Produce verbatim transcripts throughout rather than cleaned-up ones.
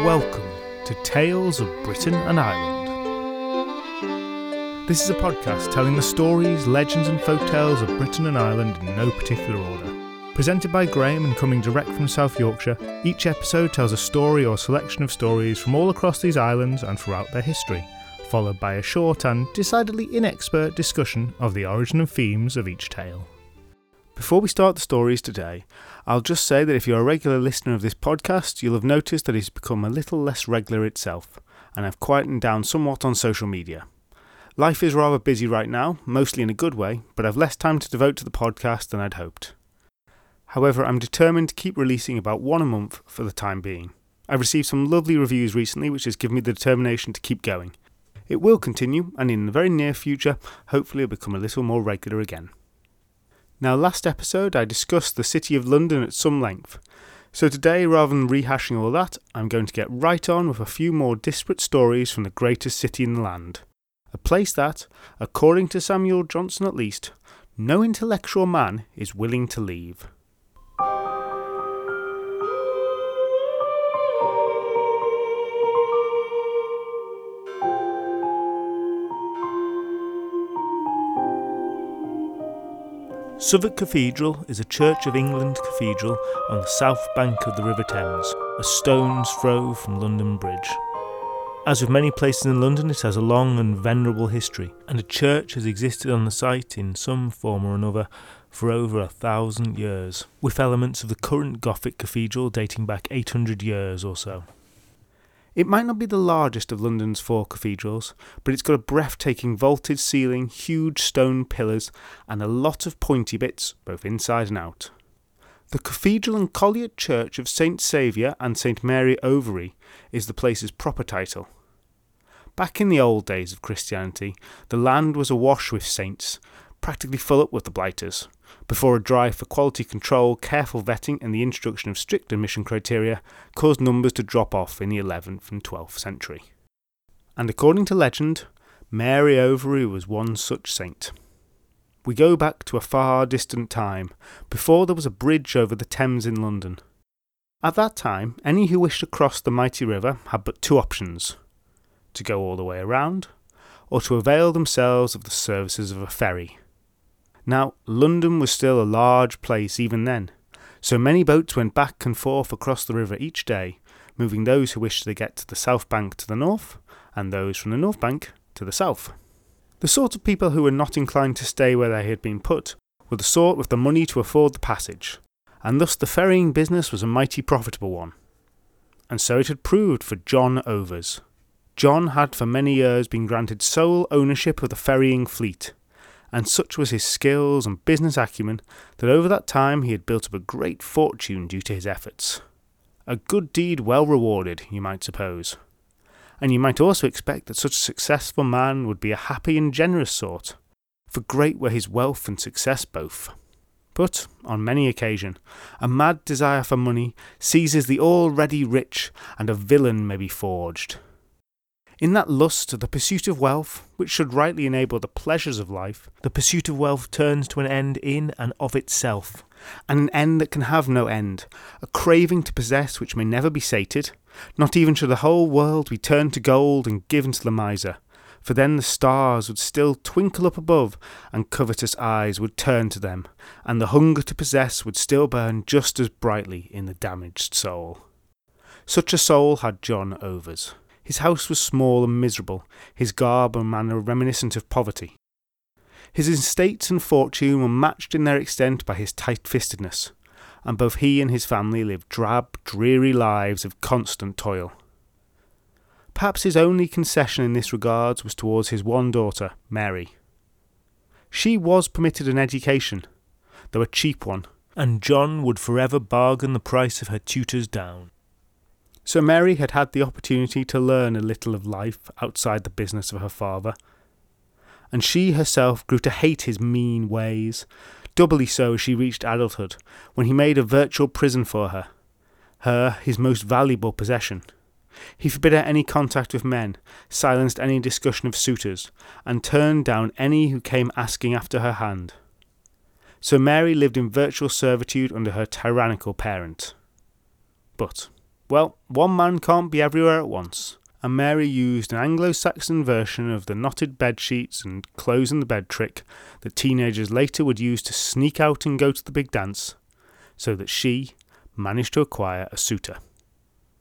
Welcome to Tales of Britain and Ireland. This is a podcast telling the stories, legends and folktales of Britain and Ireland in no particular order. Presented by Graham and coming direct from South Yorkshire, each episode tells a story or selection of stories from all across these islands and throughout their history, followed by a short and decidedly inexpert discussion of the origin and themes of each tale. Before we start the stories today, I'll just say that if you're a regular listener of this podcast, you'll have noticed that it's become a little less regular itself, and I've quietened down somewhat on social media. Life is rather busy right now, mostly in a good way, but I've less time to devote to the podcast than I'd hoped. However, I'm determined to keep releasing about one a month for the time being. I've received some lovely reviews recently, which has given me the determination to keep going. It will continue, and in the very near future, hopefully it'll become a little more regular again. Now, last episode I discussed the City of London at some length, so today, rather than rehashing all that, I'm going to get right on with a few more disparate stories from the greatest city in the land. A place that, according to Samuel Johnson at least, no intellectual man is willing to leave. Southwark Cathedral is a Church of England cathedral on the south bank of the River Thames, a stone's throw from London Bridge. As with many places in London, it has a long and venerable history, and a church has existed on the site in some form or another for over a thousand years, with elements of the current Gothic cathedral dating back eight hundred years or so. It might not be the largest of London's four cathedrals, but it's got a breathtaking vaulted ceiling, huge stone pillars, and a lot of pointy bits, both inside and out. The Cathedral and Collier Church of Saint Saviour and Saint Mary Overy is the place's proper title. Back in the old days of Christianity, the land was awash with saints, practically full up with the blighters, before a drive for quality control, careful vetting and the introduction of strict admission criteria caused numbers to drop off in the eleventh and twelfth century. And according to legend, Mary Overy was one such saint. We go back to a far distant time, before there was a bridge over the Thames in London. At that time, any who wished to cross the mighty river had but two options: to go all the way around, or to avail themselves of the services of a ferry. Now, London was still a large place even then, so many boats went back and forth across the river each day, moving those who wished to get to the south bank to the north, and those from the north bank to the south. The sort of people who were not inclined to stay where they had been put were the sort with the money to afford the passage, and thus the ferrying business was a mighty profitable one. And so it had proved for John Overs. John had for many years been granted sole ownership of the ferrying fleet, and such was his skills and business acumen that over that time he had built up a great fortune due to his efforts. A good deed well rewarded, you might suppose. And you might also expect that such a successful man would be a happy and generous sort, for great were his wealth and success both. But, on many occasion, a mad desire for money seizes the already rich, and a villain may be forged. In that lust, the pursuit of wealth, which should rightly enable the pleasures of life, the pursuit of wealth turns to an end in and of itself, and an end that can have no end, a craving to possess which may never be sated, not even should the whole world be turned to gold and given to the miser, for then the stars would still twinkle up above, and covetous eyes would turn to them, and the hunger to possess would still burn just as brightly in the damaged soul. Such a soul had John Overs. His house was small and miserable, his garb and manner reminiscent of poverty. His estates and fortune were matched in their extent by his tight-fistedness, and both he and his family lived drab, dreary lives of constant toil. Perhaps his only concession in this regard was towards his one daughter, Mary. She was permitted an education, though a cheap one, and John would forever bargain the price of her tutors down. So Mary had had the opportunity to learn a little of life outside the business of her father, and she herself grew to hate his mean ways, doubly so as she reached adulthood, when he made a virtual prison for her, her, his most valuable possession. He forbid her any contact with men, silenced any discussion of suitors, and turned down any who came asking after her hand. so Mary lived in virtual servitude under her tyrannical parent. But, well, one man can't be everywhere at once, and Mary used an Anglo-Saxon version of the knotted bedsheets and clothes in the bed trick that teenagers later would use to sneak out and go to the big dance, so that she managed to acquire a suitor.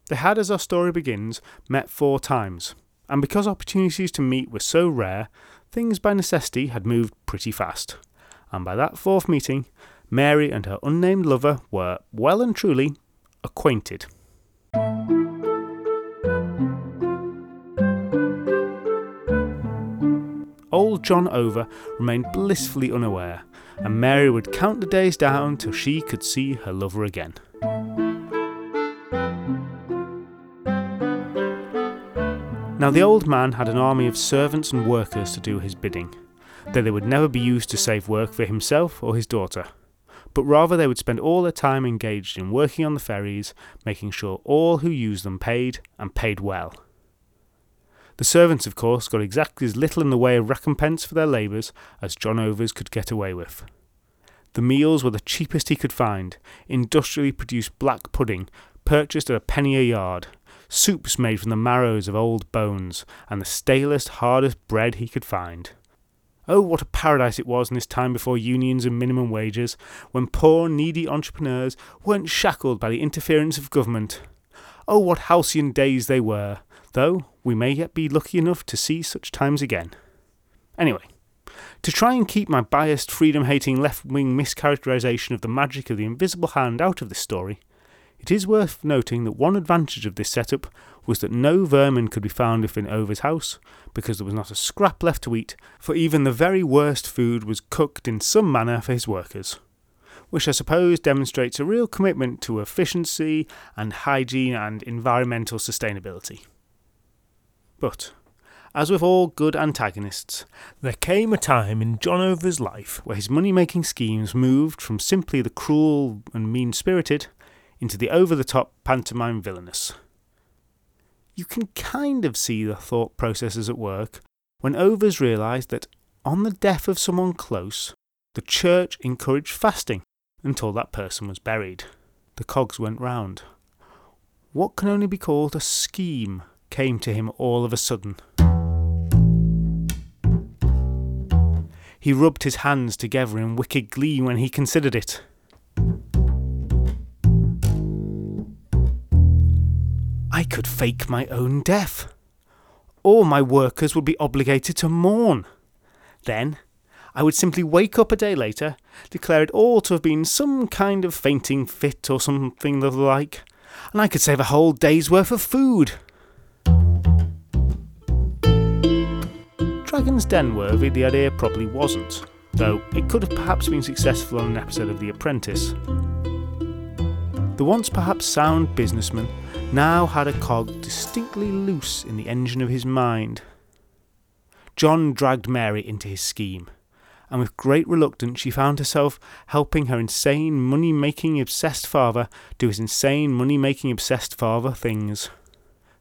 They had, as our story begins, met four times, and because opportunities to meet were so rare, things by necessity had moved pretty fast, and by that fourth meeting, Mary and her unnamed lover were, well and truly, acquainted. Old John Over remained blissfully unaware, and Mary would count the days down till she could see her lover again. Now the old man had an army of servants and workers to do his bidding, though they would never be used to save work for himself or his daughter, but rather they would spend all their time engaged in working on the ferries, making sure all who used them paid, and paid well. The servants, of course, got exactly as little in the way of recompense for their labours as John Overs could get away with. The meals were the cheapest he could find, industrially produced black pudding, purchased at a penny a yard, soups made from the marrows of old bones, and the stalest, hardest bread he could find. Oh, what a paradise it was in this time before unions and minimum wages, when poor, needy entrepreneurs weren't shackled by the interference of government. Oh, what halcyon days they were, though we may yet be lucky enough to see such times again. Anyway, to try and keep my biased, freedom-hating, left-wing mischaracterisation of the magic of the invisible hand out of this story, it is worth noting that one advantage of this setup was that no vermin could be found within Over's house, because there was not a scrap left to eat, for even the very worst food was cooked in some manner for his workers, which I suppose demonstrates a real commitment to efficiency and hygiene and environmental sustainability. But, as with all good antagonists, there came a time in John Over's life where his money-making schemes moved from simply the cruel and mean-spirited into the over-the-top pantomime villainous. You can kind of see the thought processes at work when Overs realised that, on the death of someone close, the church encouraged fasting until that person was buried. The cogs went round. What can only be called a scheme came to him all of a sudden. He rubbed his hands together in wicked glee when he considered it. I could fake my own death. All my workers would be obligated to mourn. Then, I would simply wake up a day later, declare it all to have been some kind of fainting fit or something of the like, and I could save a whole day's worth of food. Dragon's Den-worthy the idea probably wasn't, though it could have perhaps been successful on an episode of The Apprentice. The once perhaps sound businessman now had a cog distinctly loose in the engine of his mind. John dragged Mary into his scheme, and with great reluctance she found herself helping her insane money-making obsessed father do his insane money-making obsessed father things.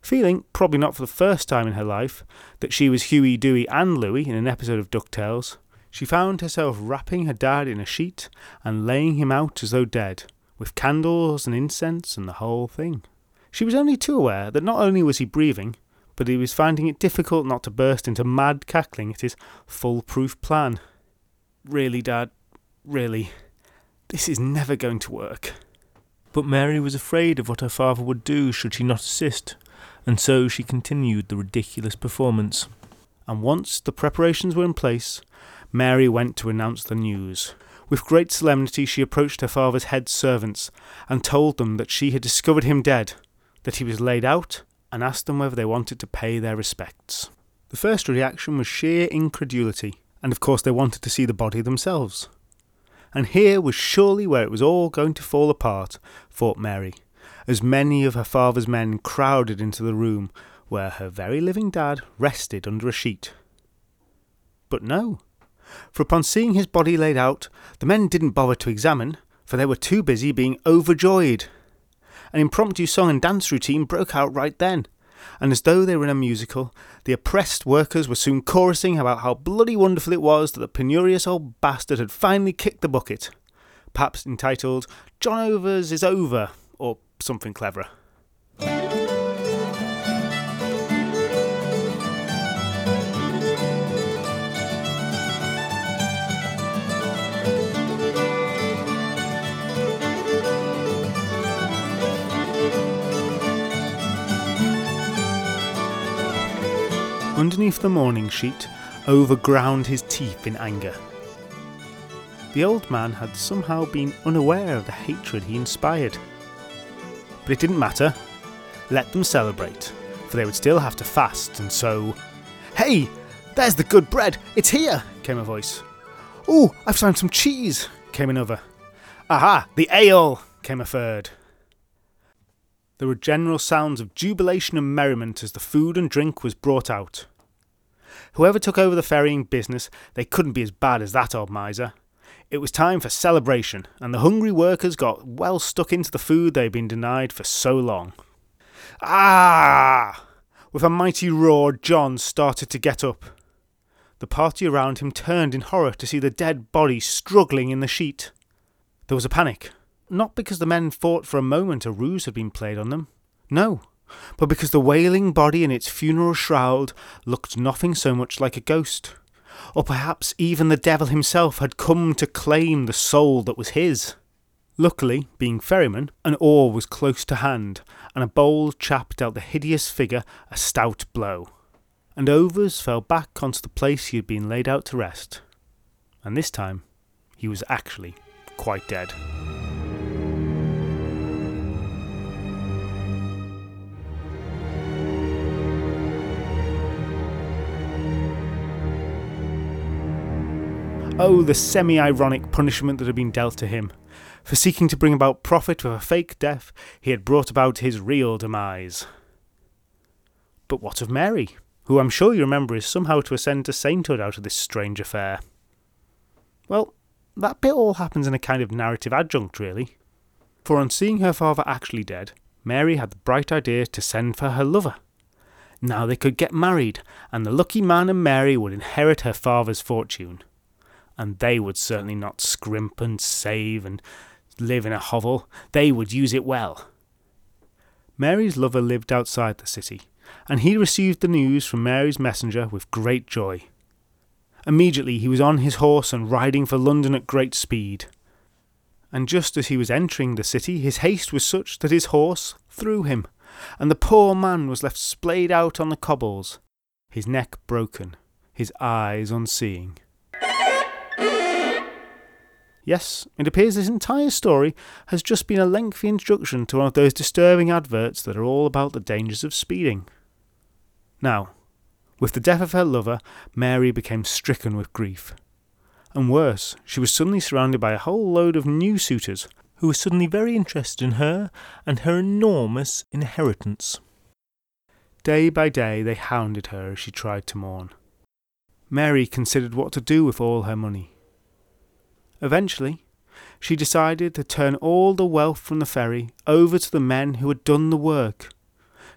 Feeling, probably not for the first time in her life, that she was Huey, Dewey and Louie in an episode of DuckTales, she found herself wrapping her dad in a sheet and laying him out as though dead, with candles and incense and the whole thing. She was only too aware that not only was he breathing, but he was finding it difficult not to burst into mad cackling at his foolproof plan. Really, Dad, really, this is never going to work. But Mary was afraid of what her father would do should she not assist, and so she continued the ridiculous performance. And once the preparations were in place, Mary went to announce the news. With great solemnity she approached her father's head servants and told them that she had discovered him dead, that he was laid out, and asked them whether they wanted to pay their respects. The first reaction was sheer incredulity, and of course they wanted to see the body themselves. And here was surely where it was all going to fall apart, thought Mary, as many of her father's men crowded into the room where her very living dad rested under a sheet. But no, for upon seeing his body laid out, the men didn't bother to examine, for they were too busy being overjoyed. An impromptu song and dance routine broke out right then, and as though they were in a musical, the oppressed workers were soon chorusing about how bloody wonderful it was that the penurious old bastard had finally kicked the bucket, perhaps entitled "John Overs is Over," or something cleverer. Underneath the mourning sheet, Over ground his teeth in anger. The old man had somehow been unaware of the hatred he inspired. But it didn't matter. Let them celebrate, for they would still have to fast, and so... "Hey! There's the good bread! It's here!" came a voice. "Ooh, I've found some cheese!" came another. "Aha! The ale!" came a third. There were general sounds of jubilation and merriment as the food and drink was brought out. Whoever took over the ferrying business, they couldn't be as bad as that old miser. It was time for celebration, and the hungry workers got well stuck into the food they had been denied for so long. "Ah!" With a mighty roar, John started to get up. The party around him turned in horror to see the dead body struggling in the sheet. There was a panic. Not because the men thought for a moment a ruse had been played on them, no, but because the wailing body in its funeral shroud looked nothing so much like a ghost, or perhaps even the devil himself had come to claim the soul that was his. Luckily, being ferryman, an oar was close to hand, and a bold chap dealt the hideous figure a stout blow, and Overs fell back onto the place he had been laid out to rest, and this time he was actually quite dead. Oh, the semi-ironic punishment that had been dealt to him. For seeking to bring about profit with a fake death, he had brought about his real demise. But what of Mary, who I'm sure you remember is somehow to ascend to sainthood out of this strange affair? Well, that bit all happens in a kind of narrative adjunct, really. For on seeing her father actually dead, Mary had the bright idea to send for her lover. Now they could get married, and the lucky man and Mary would inherit her father's fortune. And they would certainly not scrimp and save and live in a hovel. They would use it well. Mary's lover lived outside the city, and he received the news from Mary's messenger with great joy. Immediately he was on his horse and riding for London at great speed. And just as he was entering the city, his haste was such that his horse threw him, and the poor man was left splayed out on the cobbles, his neck broken, his eyes unseeing. Yes, it appears this entire story has just been a lengthy introduction to one of those disturbing adverts that are all about the dangers of speeding. Now, with the death of her lover, Mary became stricken with grief. And worse, she was suddenly surrounded by a whole load of new suitors who were suddenly very interested in her and her enormous inheritance. Day by day they hounded her as she tried to mourn. Mary considered what to do with all her money. Eventually, she decided to turn all the wealth from the ferry over to the men who had done the work,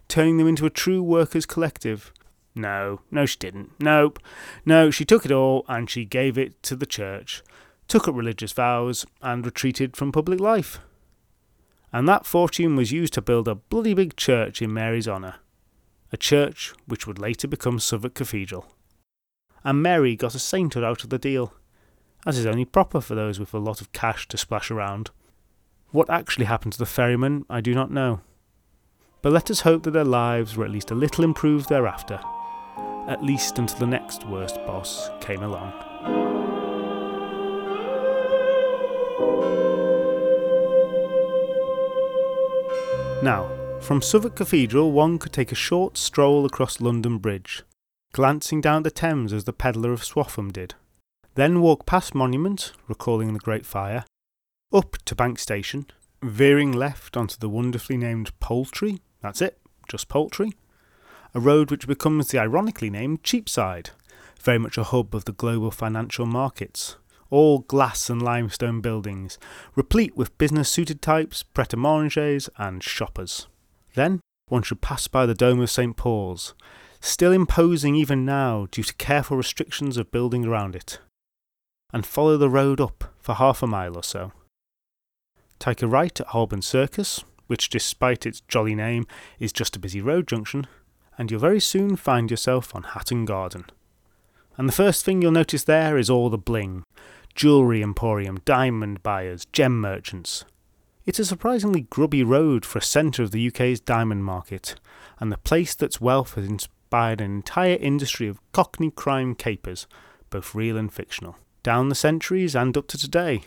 turning them into a true workers' collective. No, no she didn't. Nope. No, she took it all and she gave it to the church, took up religious vows and retreated from public life. And that fortune was used to build a bloody big church in Mary's honour, a church which would later become Southwark Cathedral. And Mary got a sainthood out of the deal, as is only proper for those with a lot of cash to splash around. What actually happened to the ferryman, I do not know. But let us hope that their lives were at least a little improved thereafter, at least until the next worst boss came along. Now, from Southwark Cathedral one could take a short stroll across London Bridge, glancing down the Thames as the pedlar of Swaffham did. Then walk past Monument, recalling the Great Fire, up to Bank Station, veering left onto the wonderfully named Poultry, that's it, just Poultry, a road which becomes the ironically named Cheapside, very much a hub of the global financial markets, all glass and limestone buildings, replete with business-suited types, pret-a-manges and shoppers. Then one should pass by the dome of Saint Paul's, still imposing even now due to careful restrictions of building around it, and follow the road up for half a mile or so. Take a right at Holborn Circus, which despite its jolly name is just a busy road junction, and you'll very soon find yourself on Hatton Garden. And the first thing you'll notice there is all the bling. Jewellery emporium, diamond buyers, gem merchants. It's a surprisingly grubby road for a centre of the U K's diamond market, and the place that's wealth has inspired an entire industry of cockney crime capers, both real and fictional, down the centuries and up to today.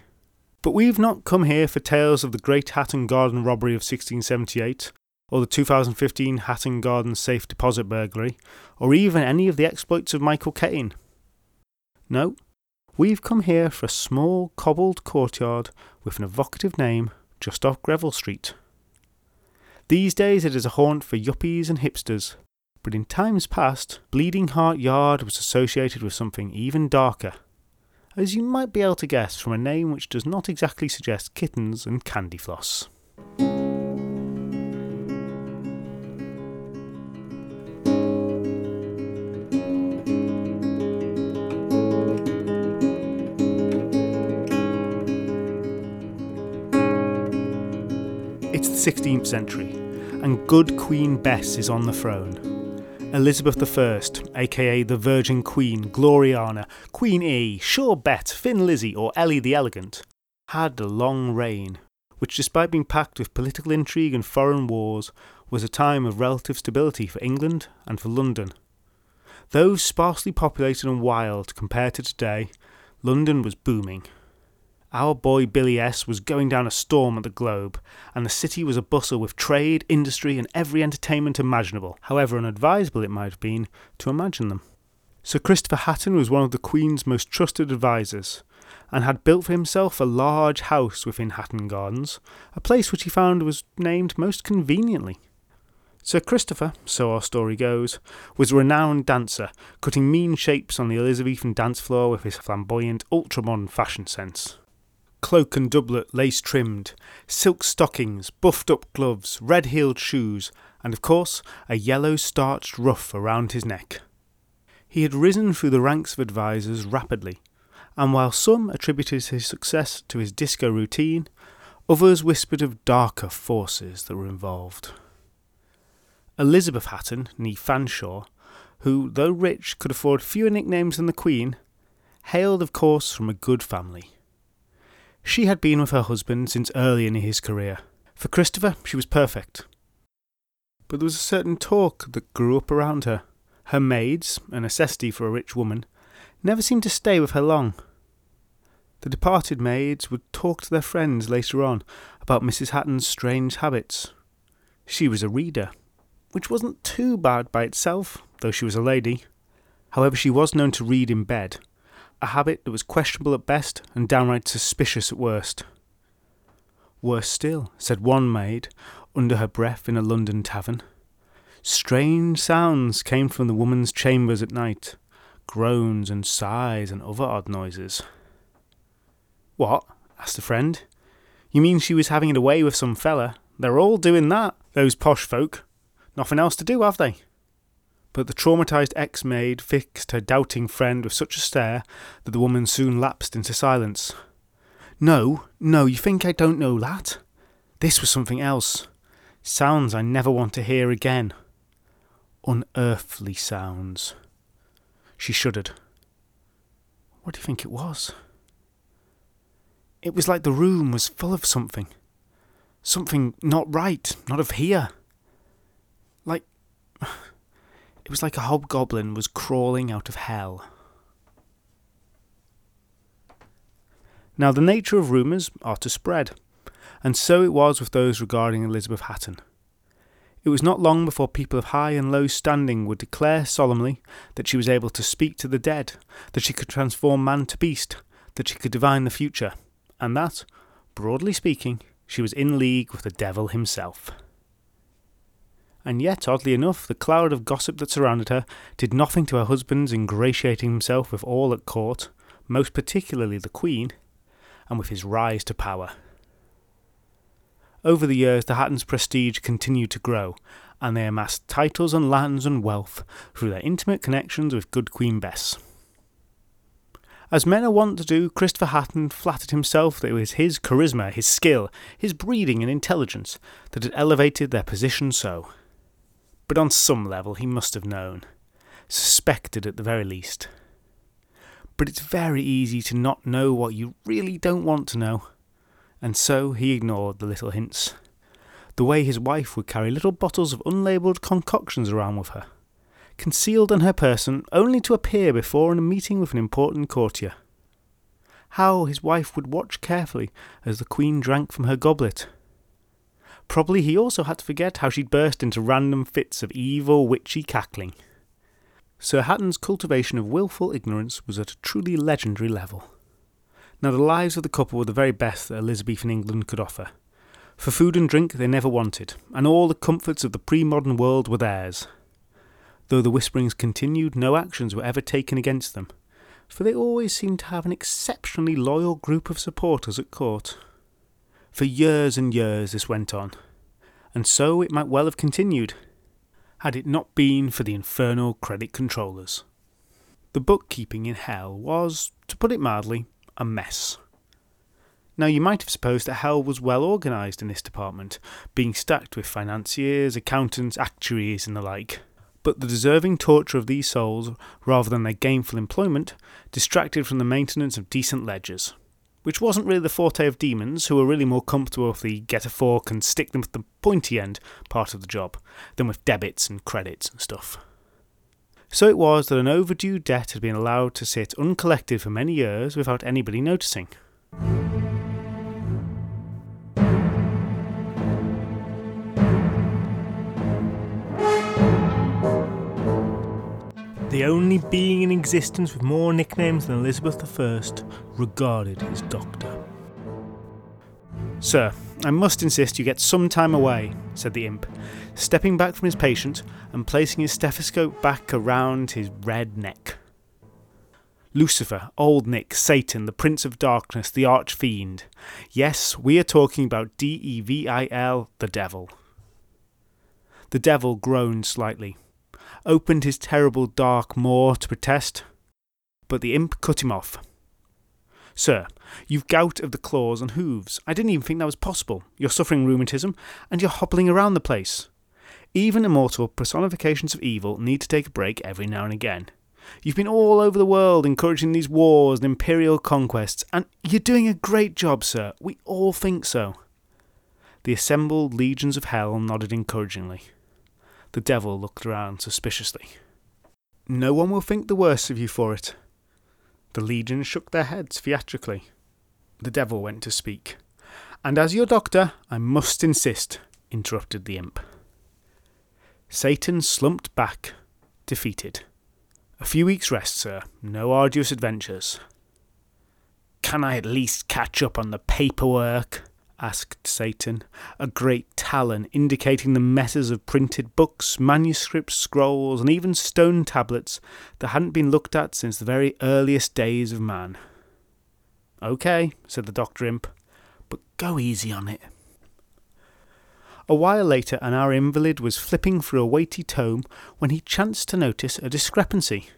But we've not come here for tales of the Great Hatton Garden robbery of sixteen seventy-eight, or the two thousand fifteen Hatton Garden safe deposit burglary, or even any of the exploits of Michael Caine. No, we've come here for a small cobbled courtyard with an evocative name just off Greville Street. These days it is a haunt for yuppies and hipsters, but in times past, Bleeding Heart Yard was associated with something even darker, as you might be able to guess from a name which does not exactly suggest kittens and candy floss. It's the sixteenth century, and good Queen Bess is on the throne. Elizabeth the First, aka the Virgin Queen, Gloriana, Queen E, Sure Bet, Finn Lizzie or Ellie the Elegant, had a long reign, which despite being packed with political intrigue and foreign wars, was a time of relative stability for England and for London. Though sparsely populated and wild compared to today, London was booming. Our boy Billy S was going down a storm at the Globe, and the city was abustle with trade, industry and every entertainment imaginable, however unadvisable it might have been to imagine them. Sir Christopher Hatton was one of the Queen's most trusted advisers, and had built for himself a large house within Hatton Gardens, a place which he found was named most conveniently. Sir Christopher, so our story goes, was a renowned dancer, cutting mean shapes on the Elizabethan dance floor with his flamboyant, ultramodern fashion sense. Cloak and doublet lace-trimmed, silk stockings, buffed-up gloves, red-heeled shoes, and of course a yellow starched ruff around his neck. He had risen through the ranks of advisers rapidly, and while some attributed his success to his disco routine, others whispered of darker forces that were involved. Elizabeth Hatton, née Fanshawe, who, though rich, could afford fewer nicknames than the Queen, hailed of course from a good family. She had been with her husband since early in his career. For Christopher, she was perfect. But there was a certain talk that grew up around her. Her maids, a necessity for a rich woman, never seemed to stay with her long. The departed maids would talk to their friends later on about Missus Hatton's strange habits. She was a reader, which wasn't too bad by itself, though she was a lady. However, she was known to read in bed, a habit that was questionable at best and downright suspicious at worst. Worse still, said one maid, under her breath in a London tavern. Strange sounds came from the woman's chambers at night, groans and sighs and other odd noises. What? Asked a friend. You mean she was having it away with some fella? They're all doing that, those posh folk. Nothing else to do, have they? But the traumatised ex-maid fixed her doubting friend with such a stare that the woman soon lapsed into silence. No, no, you think I don't know that? This was something else. Sounds I never want to hear again. Unearthly sounds. She shuddered. What do you think it was? It was like the room was full of something. Something not right, not of here. Like... It was like a hobgoblin was crawling out of hell. Now the nature of rumours are to spread, and so it was with those regarding Elizabeth Hatton. It was not long before people of high and low standing would declare solemnly that she was able to speak to the dead, that she could transform man to beast, that she could divine the future, and that, broadly speaking, she was in league with the devil himself. And yet, oddly enough, the cloud of gossip that surrounded her did nothing to her husband's ingratiating himself with all at court, most particularly the Queen, and with his rise to power. Over the years, the Hattons' prestige continued to grow, and they amassed titles and lands and wealth through their intimate connections with good Queen Bess. As men are wont to do, Christopher Hatton flattered himself that it was his charisma, his skill, his breeding and intelligence that had elevated their position so. But on some level he must have known, suspected at the very least. But it's very easy to not know what you really don't want to know, and so he ignored the little hints. The way his wife would carry little bottles of unlabelled concoctions around with her, concealed on her person, only to appear before in a meeting with an important courtier. How his wife would watch carefully as the Queen drank from her goblet. Probably he also had to forget how she'd burst into random fits of evil, witchy cackling. Sir Hatton's cultivation of wilful ignorance was at a truly legendary level. Now the lives of the couple were the very best that Elizabethan England could offer. For food and drink they never wanted, and all the comforts of the pre-modern world were theirs. Though the whisperings continued, no actions were ever taken against them, for they always seemed to have an exceptionally loyal group of supporters at court. For years and years this went on, and so it might well have continued, had it not been for the infernal credit controllers. The bookkeeping in hell was, to put it mildly, a mess. Now you might have supposed that hell was well organised in this department, being stacked with financiers, accountants, actuaries and the like. But the deserving torture of these souls, rather than their gainful employment, distracted from the maintenance of decent ledgers, which wasn't really the forte of demons, who were really more comfortable with the get a fork and stick them with the pointy end part of the job, than with debits and credits and stuff. So it was that an overdue debt had been allowed to sit uncollected for many years without anybody noticing. The only being in existence with more nicknames than Elizabeth the First regarded his doctor. "Sir, I must insist you get some time away," said the imp, stepping back from his patient and placing his stethoscope back around his red neck. Lucifer, Old Nick, Satan, the Prince of Darkness, the Arch Fiend. Yes, we are talking about D E V I L, the devil. The devil groaned slightly, opened his terrible dark maw to protest, but the imp cut him off. "Sir, you've gout of the claws and hooves. I didn't even think that was possible. You're suffering rheumatism, and you're hobbling around the place. Even immortal personifications of evil need to take a break every now and again. You've been all over the world encouraging these wars and imperial conquests, and you're doing a great job, sir. We all think so." The assembled legions of hell nodded encouragingly. The devil looked around suspiciously. "No one will think the worse of you for it." The legions shook their heads theatrically. The devil went to speak. "And as your doctor, I must insist," interrupted the imp. Satan slumped back, defeated. "A few weeks' rest, sir. No arduous adventures." "Can I at least catch up on the paperwork?" asked Satan, a great talon indicating the messes of printed books, manuscripts, scrolls, and even stone tablets that hadn't been looked at since the very earliest days of man. "Okay," said the doctor imp, "but go easy on it." A while later, and our invalid was flipping through a weighty tome when he chanced to notice a discrepancy.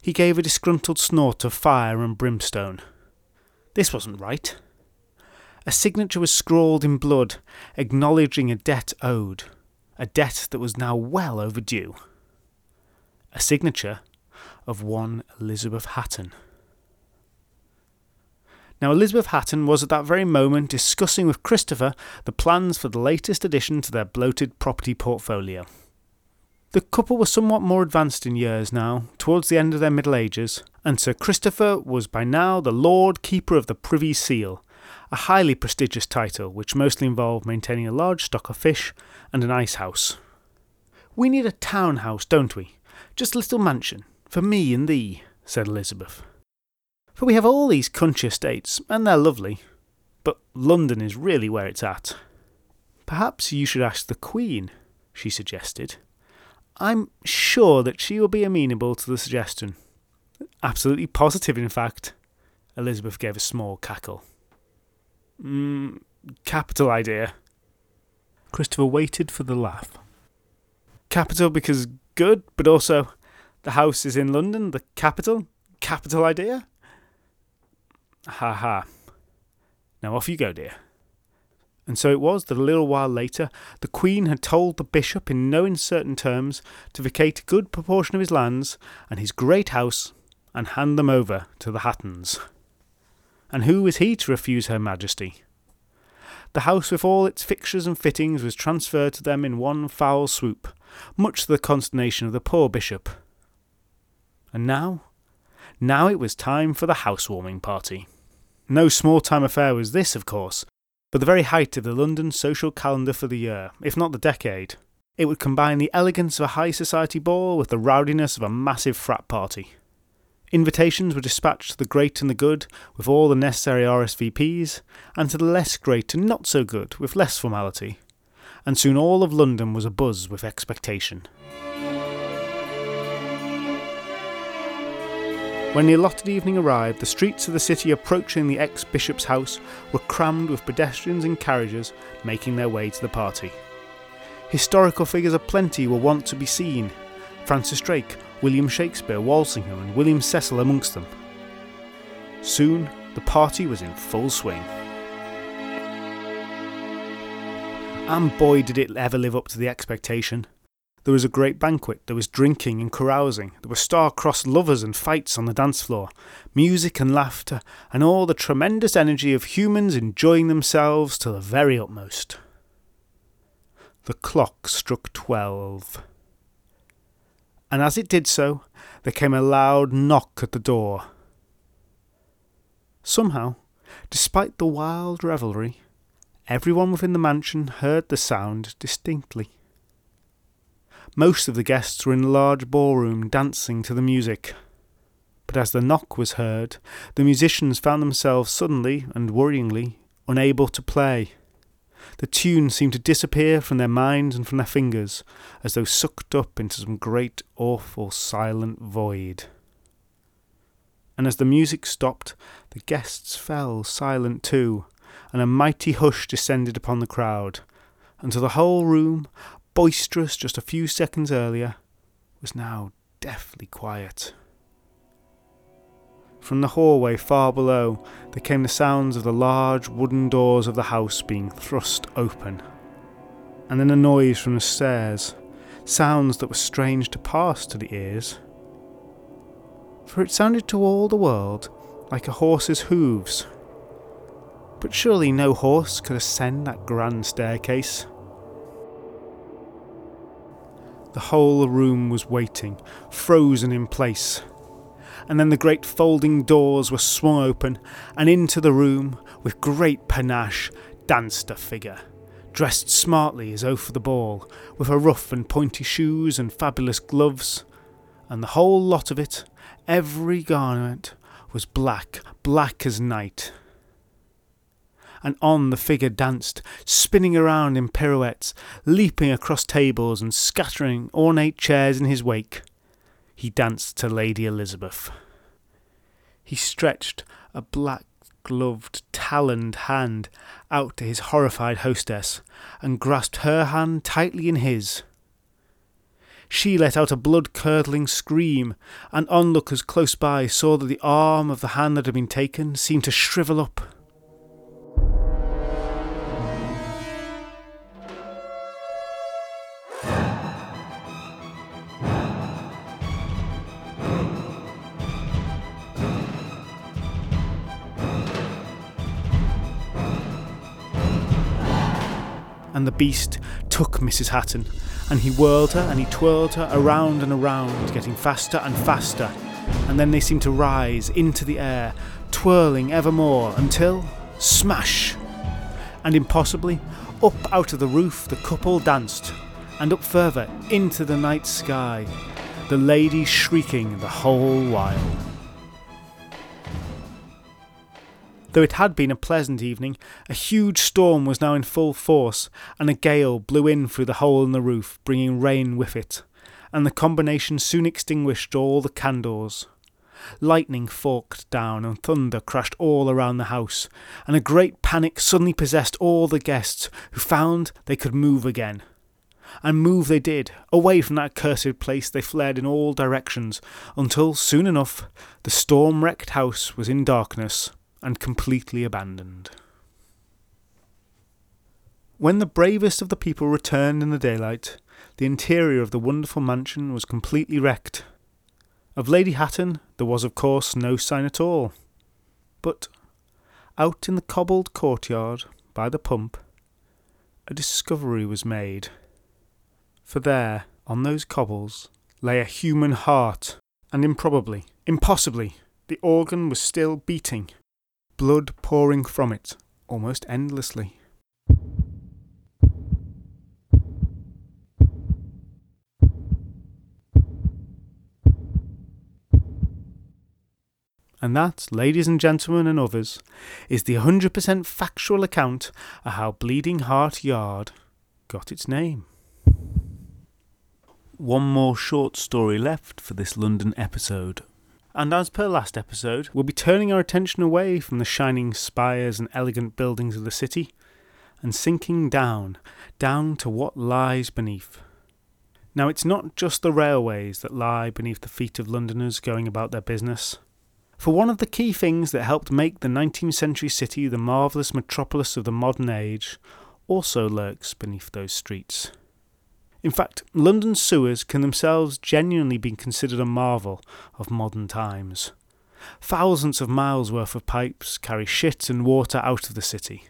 He gave a disgruntled snort of fire and brimstone. This wasn't right. A signature was scrawled in blood, acknowledging a debt owed, a debt that was now well overdue. A signature of one Elizabeth Hatton. Now Elizabeth Hatton was at that very moment discussing with Christopher the plans for the latest addition to their bloated property portfolio. The couple were somewhat more advanced in years now, towards the end of their Middle Ages, and Sir Christopher was by now the Lord Keeper of the Privy Seal, a highly prestigious title which mostly involved maintaining a large stock of fish and an ice house. "We need a townhouse, don't we? Just a little mansion, for me and thee," said Elizabeth. "For we have all these country estates, and they're lovely, but London is really where it's at." "Perhaps you should ask the Queen," she suggested. "I'm sure that she will be amenable to the suggestion." "Absolutely positive, in fact." Elizabeth gave a small cackle. Mm, Capital idea. Christopher waited for the laugh. Capital because good, but also the house is in London, the capital. Capital idea. Ha ha. Now off you go, dear. And so it was that a little while later the Queen had told the Bishop in no uncertain terms to vacate a good proportion of his lands and his great house and hand them over to the Hattons. And who was he to refuse Her Majesty? The house with all its fixtures and fittings was transferred to them in one foul swoop, much to the consternation of the poor Bishop. And now, now it was time for the housewarming party. No small-time affair was this, of course, but the very height of the London social calendar for the year, if not the decade. It would combine the elegance of a high society ball with the rowdiness of a massive frat party. Invitations were dispatched to the great and the good with all the necessary R S V Ps, and to the less great and not so good with less formality. And soon all of London was abuzz with expectation. When the allotted evening arrived, the streets of the city approaching the ex-bishop's house were crammed with pedestrians and carriages making their way to the party. Historical figures aplenty were wont to be seen, Francis Drake, William Shakespeare, Walsingham and William Cecil amongst them. Soon the party was in full swing. And boy did it ever live up to the expectation. There was a great banquet, there was drinking and carousing, there were star-crossed lovers and fights on the dance floor, music and laughter, and all the tremendous energy of humans enjoying themselves to the very utmost. The clock struck twelve. And as it did so, there came a loud knock at the door. Somehow, despite the wild revelry, everyone within the mansion heard the sound distinctly. Most of the guests were in the large ballroom dancing to the music. But as the knock was heard, the musicians found themselves suddenly and worryingly unable to play. The tune seemed to disappear from their minds and from their fingers, as though sucked up into some great, awful, silent void. And as the music stopped, the guests fell silent too, and a mighty hush descended upon the crowd, until the whole room, boisterous just a few seconds earlier, was now deathly quiet. From the hallway far below there came the sounds of the large wooden doors of the house being thrust open, and then a noise from the stairs, sounds that were strange to pass to the ears, for it sounded to all the world like a horse's hooves. But surely no horse could ascend that grand staircase. The whole room was waiting, frozen in place. And then the great folding doors were swung open, and into the room, with great panache, danced a figure, dressed smartly as though for the ball, with her rough and pointy shoes and fabulous gloves. And the whole lot of it, every garment, was black, black as night. And on the figure danced, spinning around in pirouettes, leaping across tables and scattering ornate chairs in his wake. He danced to Lady Elizabeth. He stretched a black-gloved, taloned hand out to his horrified hostess and grasped her hand tightly in his. She let out a blood-curdling scream, and onlookers close by saw that the arm of the hand that had been taken seemed to shrivel up. And the beast took Missus Hatton, and he whirled her and he twirled her around and around, getting faster and faster, and then they seemed to rise into the air, twirling evermore, until smash! And impossibly, up out of the roof the couple danced, and up further into the night sky, the lady shrieking the whole while. Though it had been a pleasant evening, a huge storm was now in full force, and a gale blew in through the hole in the roof, bringing rain with it, and the combination soon extinguished all the candles. Lightning forked down and thunder crashed all around the house, and a great panic suddenly possessed all the guests, who found they could move again. And move they did. Away from that cursed place they fled in all directions, until, soon enough, the storm-wrecked house was in darkness and completely abandoned. When the bravest of the people returned in the daylight, the interior of the wonderful mansion was completely wrecked. Of Lady Hatton there was, of course, no sign at all. But, out in the cobbled courtyard, by the pump, a discovery was made. For there, on those cobbles, lay a human heart, and improbably, impossibly, the organ was still beating, blood pouring from it almost endlessly. And that, ladies and gentlemen and others, is the one hundred percent factual account of how Bleeding Heart Yard got its name. One more short story left for this London episode. And as per last episode, we'll be turning our attention away from the shining spires and elegant buildings of the city, and sinking down, down to what lies beneath. Now, it's not just the railways that lie beneath the feet of Londoners going about their business. For one of the key things that helped make the nineteenth century city the marvellous metropolis of the modern age also lurks beneath those streets. In fact, London sewers can themselves genuinely be considered a marvel of modern times. Thousands of miles worth of pipes carry shit and water out of the city,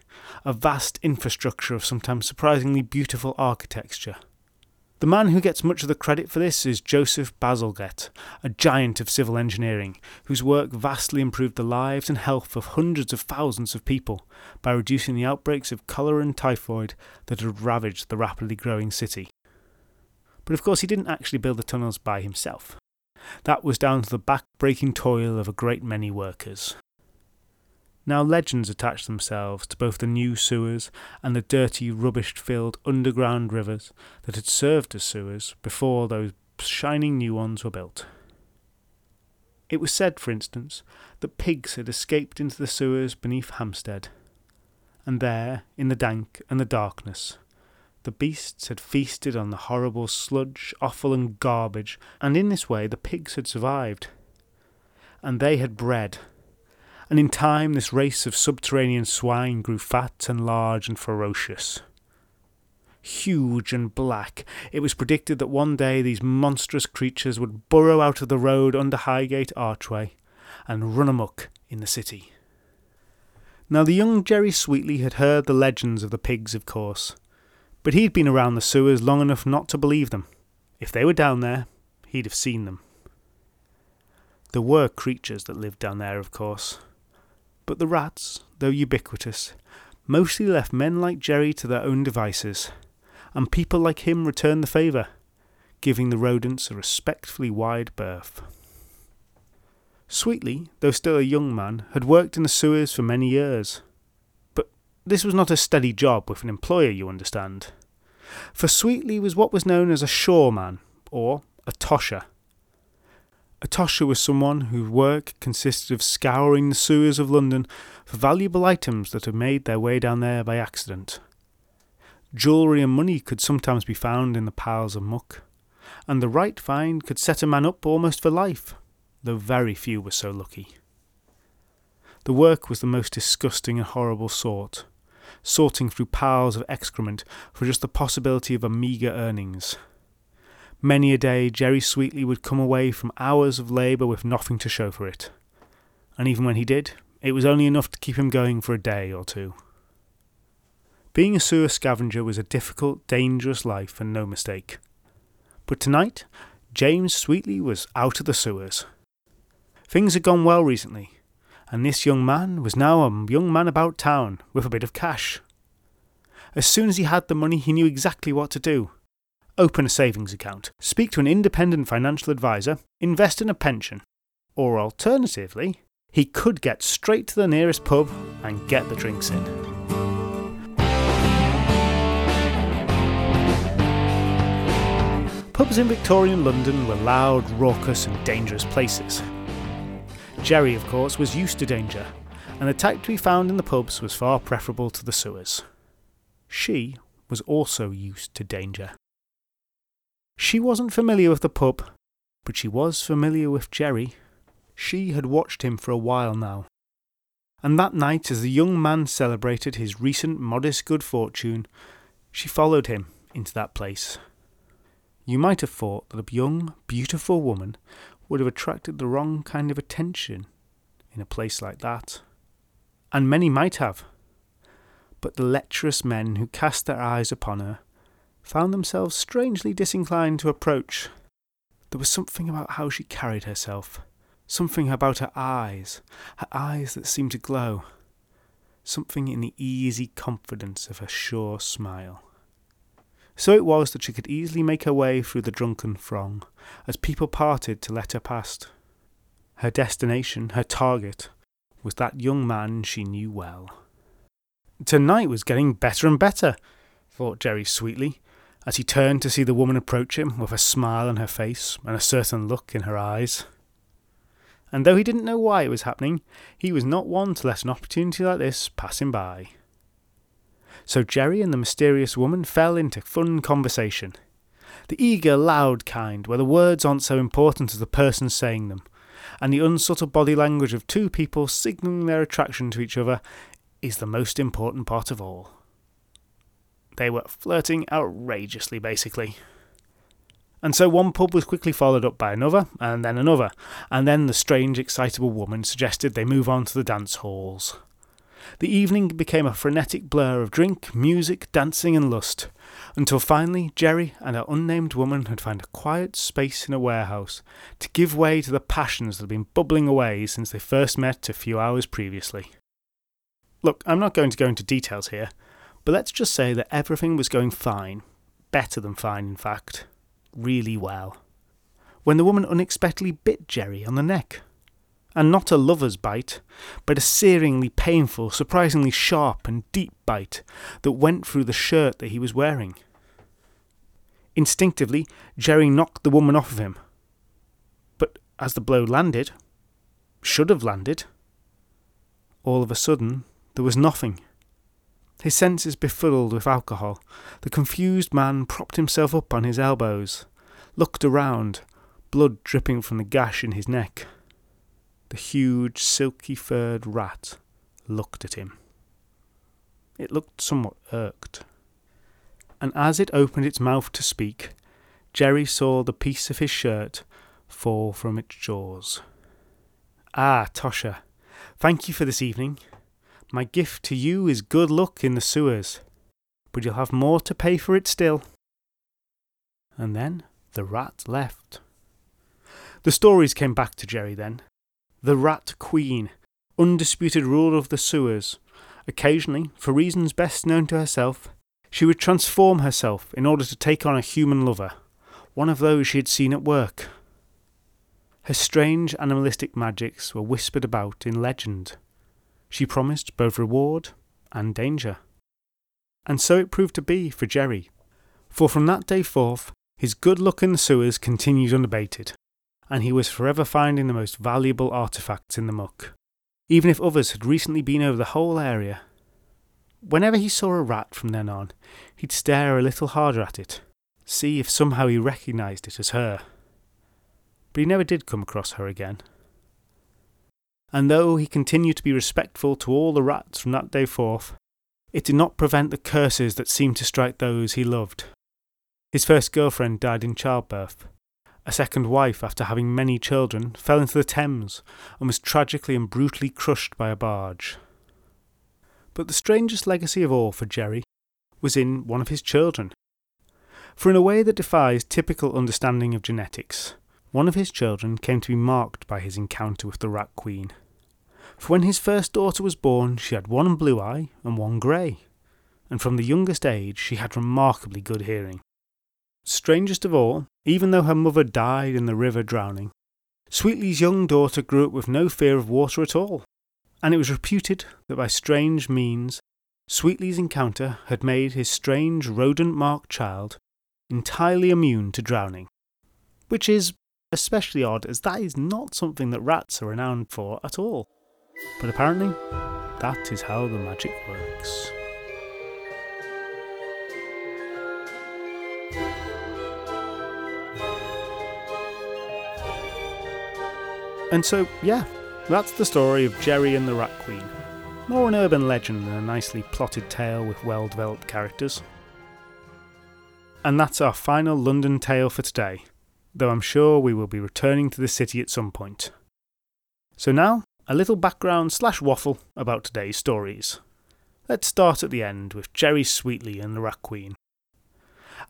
a vast infrastructure of sometimes surprisingly beautiful architecture. The man who gets much of the credit for this is Joseph Bazalgette, a giant of civil engineering, whose work vastly improved the lives and health of hundreds of thousands of people by reducing the outbreaks of cholera and typhoid that had ravaged the rapidly growing city. But of course he didn't actually build the tunnels by himself. That was down to the back-breaking toil of a great many workers. Now legends attach themselves to both the new sewers and the dirty, rubbish-filled underground rivers that had served as sewers before those shining new ones were built. It was said, for instance, that pigs had escaped into the sewers beneath Hampstead, and there, in the dank and the darkness, the beasts had feasted on the horrible sludge, offal and garbage, and in this way the pigs had survived, and they had bred. And in time this race of subterranean swine grew fat and large and ferocious. Huge and black, it was predicted that one day these monstrous creatures would burrow out of the road under Highgate Archway and run amok in the city. Now the young Jerry Sweetly had heard the legends of the pigs, of course, but he'd been around the sewers long enough not to believe them. If they were down there, he'd have seen them. There were creatures that lived down there, of course. But the rats, though ubiquitous, mostly left men like Jerry to their own devices, and people like him returned the favour, giving the rodents a respectfully wide berth. Sweetly, though still a young man, had worked in the sewers for many years. But this was not a steady job with an employer, you understand. For Sweetly was what was known as a shoreman, or a tosher. A tosher was someone whose work consisted of scouring the sewers of London for valuable items that had made their way down there by accident. Jewellery and money could sometimes be found in the piles of muck, and the right find could set a man up almost for life, though very few were so lucky. The work was the most disgusting and horrible sort, sorting through piles of excrement for just the possibility of a meagre earnings. Many a day Jerry Sweetly would come away from hours of labour with nothing to show for it. And even when he did, it was only enough to keep him going for a day or two. Being a sewer scavenger was a difficult, dangerous life and no mistake. But tonight, James Sweetly was out of the sewers. Things had gone well recently, and this young man was now a young man about town with a bit of cash. As soon as he had the money, he knew exactly what to do. Open a savings account, speak to an independent financial advisor, invest in a pension, or alternatively, he could get straight to the nearest pub and get the drinks in. Pubs in Victorian London were loud, raucous and dangerous places. Jerry, of course, was used to danger, and the tact to be found in the pubs was far preferable to the sewers. She was also used to danger. She wasn't familiar with the pub, but she was familiar with Jerry. She had watched him for a while now. And that night, as the young man celebrated his recent modest good fortune, she followed him into that place. You might have thought that a young, beautiful woman would have attracted the wrong kind of attention in a place like that. And many might have. But the lecherous men who cast their eyes upon her found themselves strangely disinclined to approach. There was something about how she carried herself, something about her eyes, her eyes that seemed to glow, something in the easy confidence of her sure smile. So it was that she could easily make her way through the drunken throng, as people parted to let her past. Her destination, her target, was that young man she knew well. Tonight was getting better and better, thought Jerry Sweetly, as he turned to see the woman approach him with a smile on her face and a certain look in her eyes. And though he didn't know why it was happening, he was not one to let an opportunity like this pass him by. So Jerry and the mysterious woman fell into fun conversation. The eager, loud kind, where the words aren't so important as the person saying them, and the unsubtle body language of two people signalling their attraction to each other is the most important part of all. They were flirting outrageously, basically. And so one pub was quickly followed up by another, and then another, and then the strange, excitable woman suggested they move on to the dance halls. The evening became a frenetic blur of drink, music, dancing and lust, until finally Jerry and her unnamed woman had found a quiet space in a warehouse to give way to the passions that had been bubbling away since they first met a few hours previously. Look, I'm not going to go into details here, but let's just say that everything was going fine. Better than fine, in fact. Really well. When the woman unexpectedly bit Jerry on the neck. And not a lover's bite, but a searingly painful, surprisingly sharp and deep bite that went through the shirt that he was wearing. Instinctively, Jerry knocked the woman off of him. But as the blow landed, should have landed, all of a sudden there was nothing. His senses befuddled with alcohol, the confused man propped himself up on his elbows, looked around, blood dripping from the gash in his neck. The huge, silky-furred rat looked at him. It looked somewhat irked. And as it opened its mouth to speak, Jerry saw the piece of his shirt fall from its jaws. "Ah, Tosha, thank you for this evening. My gift to you is good luck in the sewers, but you'll have more to pay for it still." And then the rat left. The stories came back to Jerry then. The Rat Queen, undisputed ruler of the sewers. Occasionally, for reasons best known to herself, she would transform herself in order to take on a human lover, one of those she had seen at work. Her strange animalistic magics were whispered about in legend. She promised both reward and danger. And so it proved to be for Jerry, for from that day forth his good luck in the sewers continued unabated, and he was forever finding the most valuable artefacts in the muck, even if others had recently been over the whole area. Whenever he saw a rat from then on, he'd stare a little harder at it, see if somehow he recognised it as her. But he never did come across her again. And though he continued to be respectful to all the rats from that day forth, it did not prevent the curses that seemed to strike those he loved. His first girlfriend died in childbirth. A second wife, after having many children, fell into the Thames and was tragically and brutally crushed by a barge. But the strangest legacy of all for Jerry was in one of his children. For in a way that defies typical understanding of genetics, one of his children came to be marked by his encounter with the Rat Queen. For when his first daughter was born, she had one blue eye and one grey, and from the youngest age she had remarkably good hearing. Strangest of all, even though her mother died in the river drowning, Sweetly's young daughter grew up with no fear of water at all, and it was reputed that by strange means, Sweetly's encounter had made his strange rodent-marked child entirely immune to drowning, which is, especially odd as that is not something that rats are renowned for at all. But apparently, that is how the magic works. And so, yeah, that's the story of Jerry and the Rat Queen. More an urban legend than a nicely plotted tale with well-developed characters. And that's our final London tale for today, though I'm sure we will be returning to the city at some point. So now, a little background slash waffle about today's stories. Let's start at the end with Jerry Sweetly and the Rat Queen.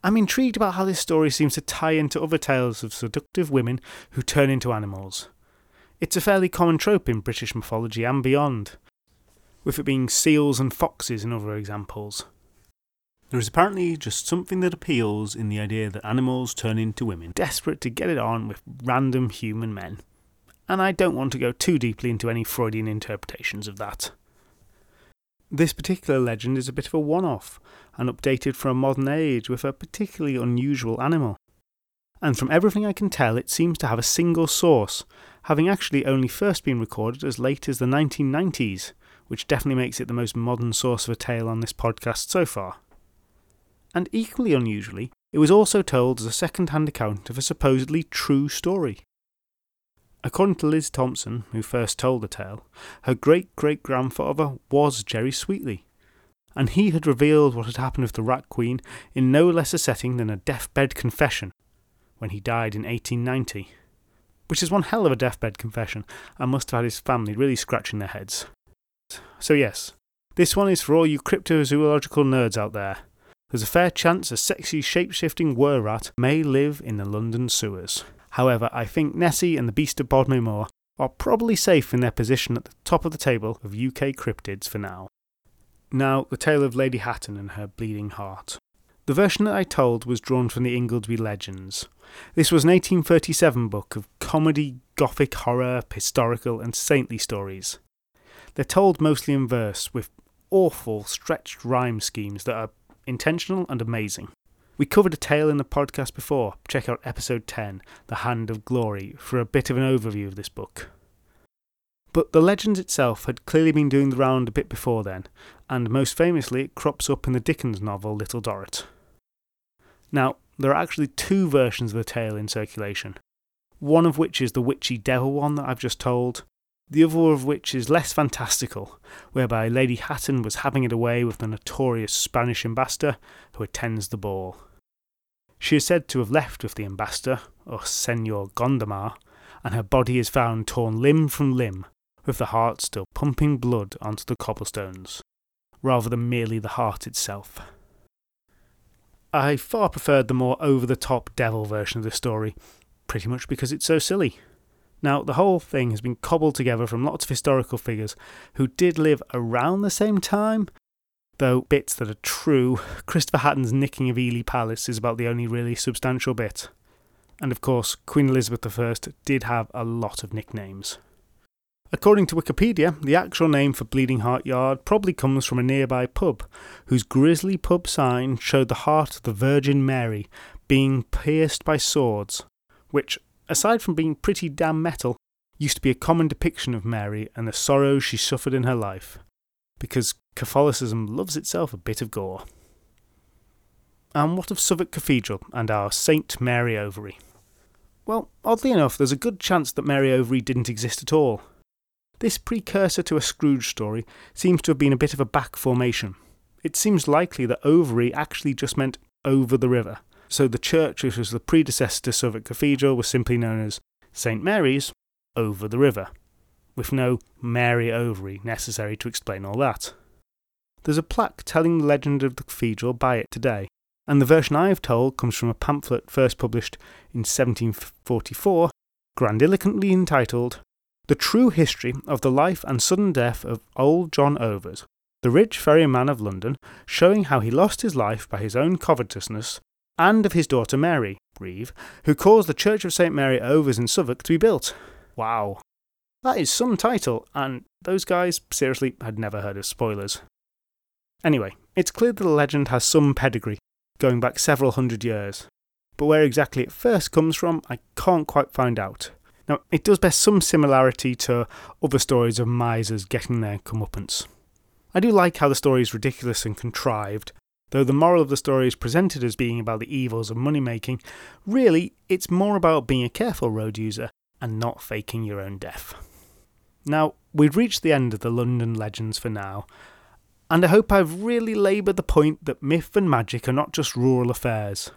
I'm intrigued about how this story seems to tie into other tales of seductive women who turn into animals. It's a fairly common trope in British mythology and beyond, with it being seals and foxes in other examples. There is apparently just something that appeals in the idea that animals turn into women, desperate to get it on with random human men. And I don't want to go too deeply into any Freudian interpretations of that. This particular legend is a bit of a one-off, and updated for a modern age with a particularly unusual animal. And from everything I can tell, it seems to have a single source, having actually only first been recorded as late as the nineteen nineties, which definitely makes it the most modern source of a tale on this podcast so far. And equally unusually, it was also told as a second-hand account of a supposedly true story. According to Liz Thompson, who first told the tale, her great-great-grandfather was Jerry Sweetly, and he had revealed what had happened with the Rat Queen in no less a setting than a deathbed confession, when he died in eighteen ninety. Which is one hell of a deathbed confession, and must have had his family really scratching their heads. So yes, this one is for all you cryptozoological nerds out there. There's a fair chance a sexy shape-shifting were-rat may live in the London sewers. However, I think Nessie and the Beast of Bodmin Moor are probably safe in their position at the top of the table of U K cryptids for now. Now, the tale of Lady Hatton and her bleeding heart. The version that I told was drawn from the Ingoldsby Legends. This was an eighteen thirty-seven book of comedy, gothic horror, historical and saintly stories. They're told mostly in verse, with awful stretched rhyme schemes that are intentional and amazing. We covered a tale in the podcast before, check out episode ten, The Hand of Glory, for a bit of an overview of this book. But the legend itself had clearly been doing the round a bit before then, and most famously it crops up in the Dickens novel Little Dorrit. Now, there are actually two versions of the tale in circulation, one of which is the witchy devil one that I've just told, the other of which is less fantastical, whereby Lady Hatton was having it away with the notorious Spanish ambassador who attends the ball. She is said to have left with the ambassador, or Señor Gondomar, and her body is found torn limb from limb, with the heart still pumping blood onto the cobblestones, rather than merely the heart itself. I far preferred the more over-the-top devil version of the story, pretty much because it's so silly. Now, the whole thing has been cobbled together from lots of historical figures who did live around the same time, though bits that are true, Christopher Hatton's nicking of Ely Palace is about the only really substantial bit. And of course, Queen Elizabeth the First did have a lot of nicknames. According to Wikipedia, the actual name for Bleeding Heart Yard probably comes from a nearby pub, whose grisly pub sign showed the heart of the Virgin Mary being pierced by swords, which, aside from being pretty damn metal, used to be a common depiction of Mary and the sorrows she suffered in her life, because Catholicism loves itself a bit of gore. And what of Southwark Cathedral and our Saint Mary Overy? Well, oddly enough, there's a good chance that Mary Overy didn't exist at all. This precursor to a Scrooge story seems to have been a bit of a back formation. It seems likely that Overy actually just meant over the river. So the church, which was the predecessor to Southwark Cathedral, was simply known as Saint Mary's over the river, with no Mary Overy necessary to explain all that. There's a plaque telling the legend of the cathedral by it today, and the version I've told comes from a pamphlet first published in seventeen forty-four, grandiloquently entitled The True History of the Life and Sudden Death of Old John Overs, the Rich Ferryman of London, showing how he lost his life by his own covetousness, and of his daughter Mary, Reeve, who caused the Church of Saint Mary Overs in Southwark to be built. Wow. That is some title, and those guys, seriously, had never heard of spoilers. Anyway, it's clear that the legend has some pedigree, going back several hundred years. but where exactly it first comes from I can't quite find out. Now, it does bear some similarity to other stories of misers getting their comeuppance. I do like how the story is ridiculous and contrived, though the moral of the story is presented as being about the evils of money-making. Really, it's more about being a careful road user and not faking your own death. Now, we've reached the end of the London legends for now, and I hope I've really laboured the point that myth and magic are not just rural affairs.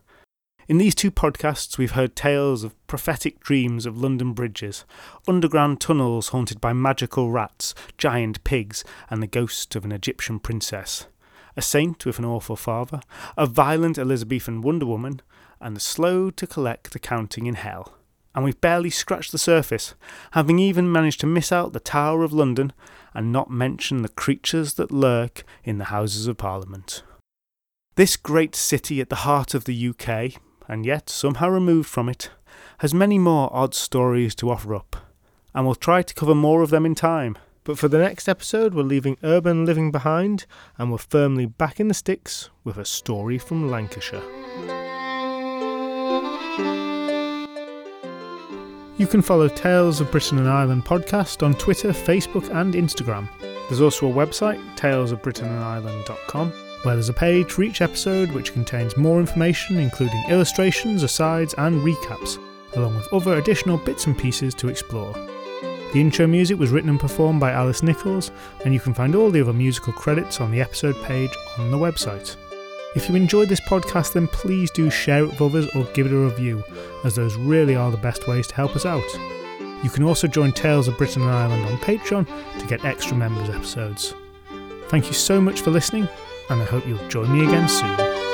In these two podcasts, we've heard tales of prophetic dreams of London bridges, underground tunnels haunted by magical rats, giant pigs, and the ghost of an Egyptian princess, a saint with an awful father, a violent Elizabethan Wonder Woman, and the slow to collect accounting in hell. And we've barely scratched the surface, having even managed to miss out the Tower of London and not mention the creatures that lurk in the Houses of Parliament. This great city at the heart of the U K, and yet somehow removed from it, has many more odd stories to offer up, and we'll try to cover more of them in time. But for the next episode, we're leaving urban living behind, and we're firmly back in the sticks with a story from Lancashire. You can follow Tales of Britain and Ireland podcast on Twitter, Facebook and Instagram. There's also a website, tales of britain and ireland dot com, where there's a page for each episode which contains more information including illustrations, asides and recaps, along with other additional bits and pieces to explore. The intro music was written and performed by Alice Nichols, and you can find all the other musical credits on the episode page on the website. If you enjoyed this podcast, then please do share it with others or give it a review, as those really are the best ways to help us out. You can also join Tales of Britain and Ireland on Patreon to get extra members' episodes. Thank you so much for listening, and I hope you'll join me again soon.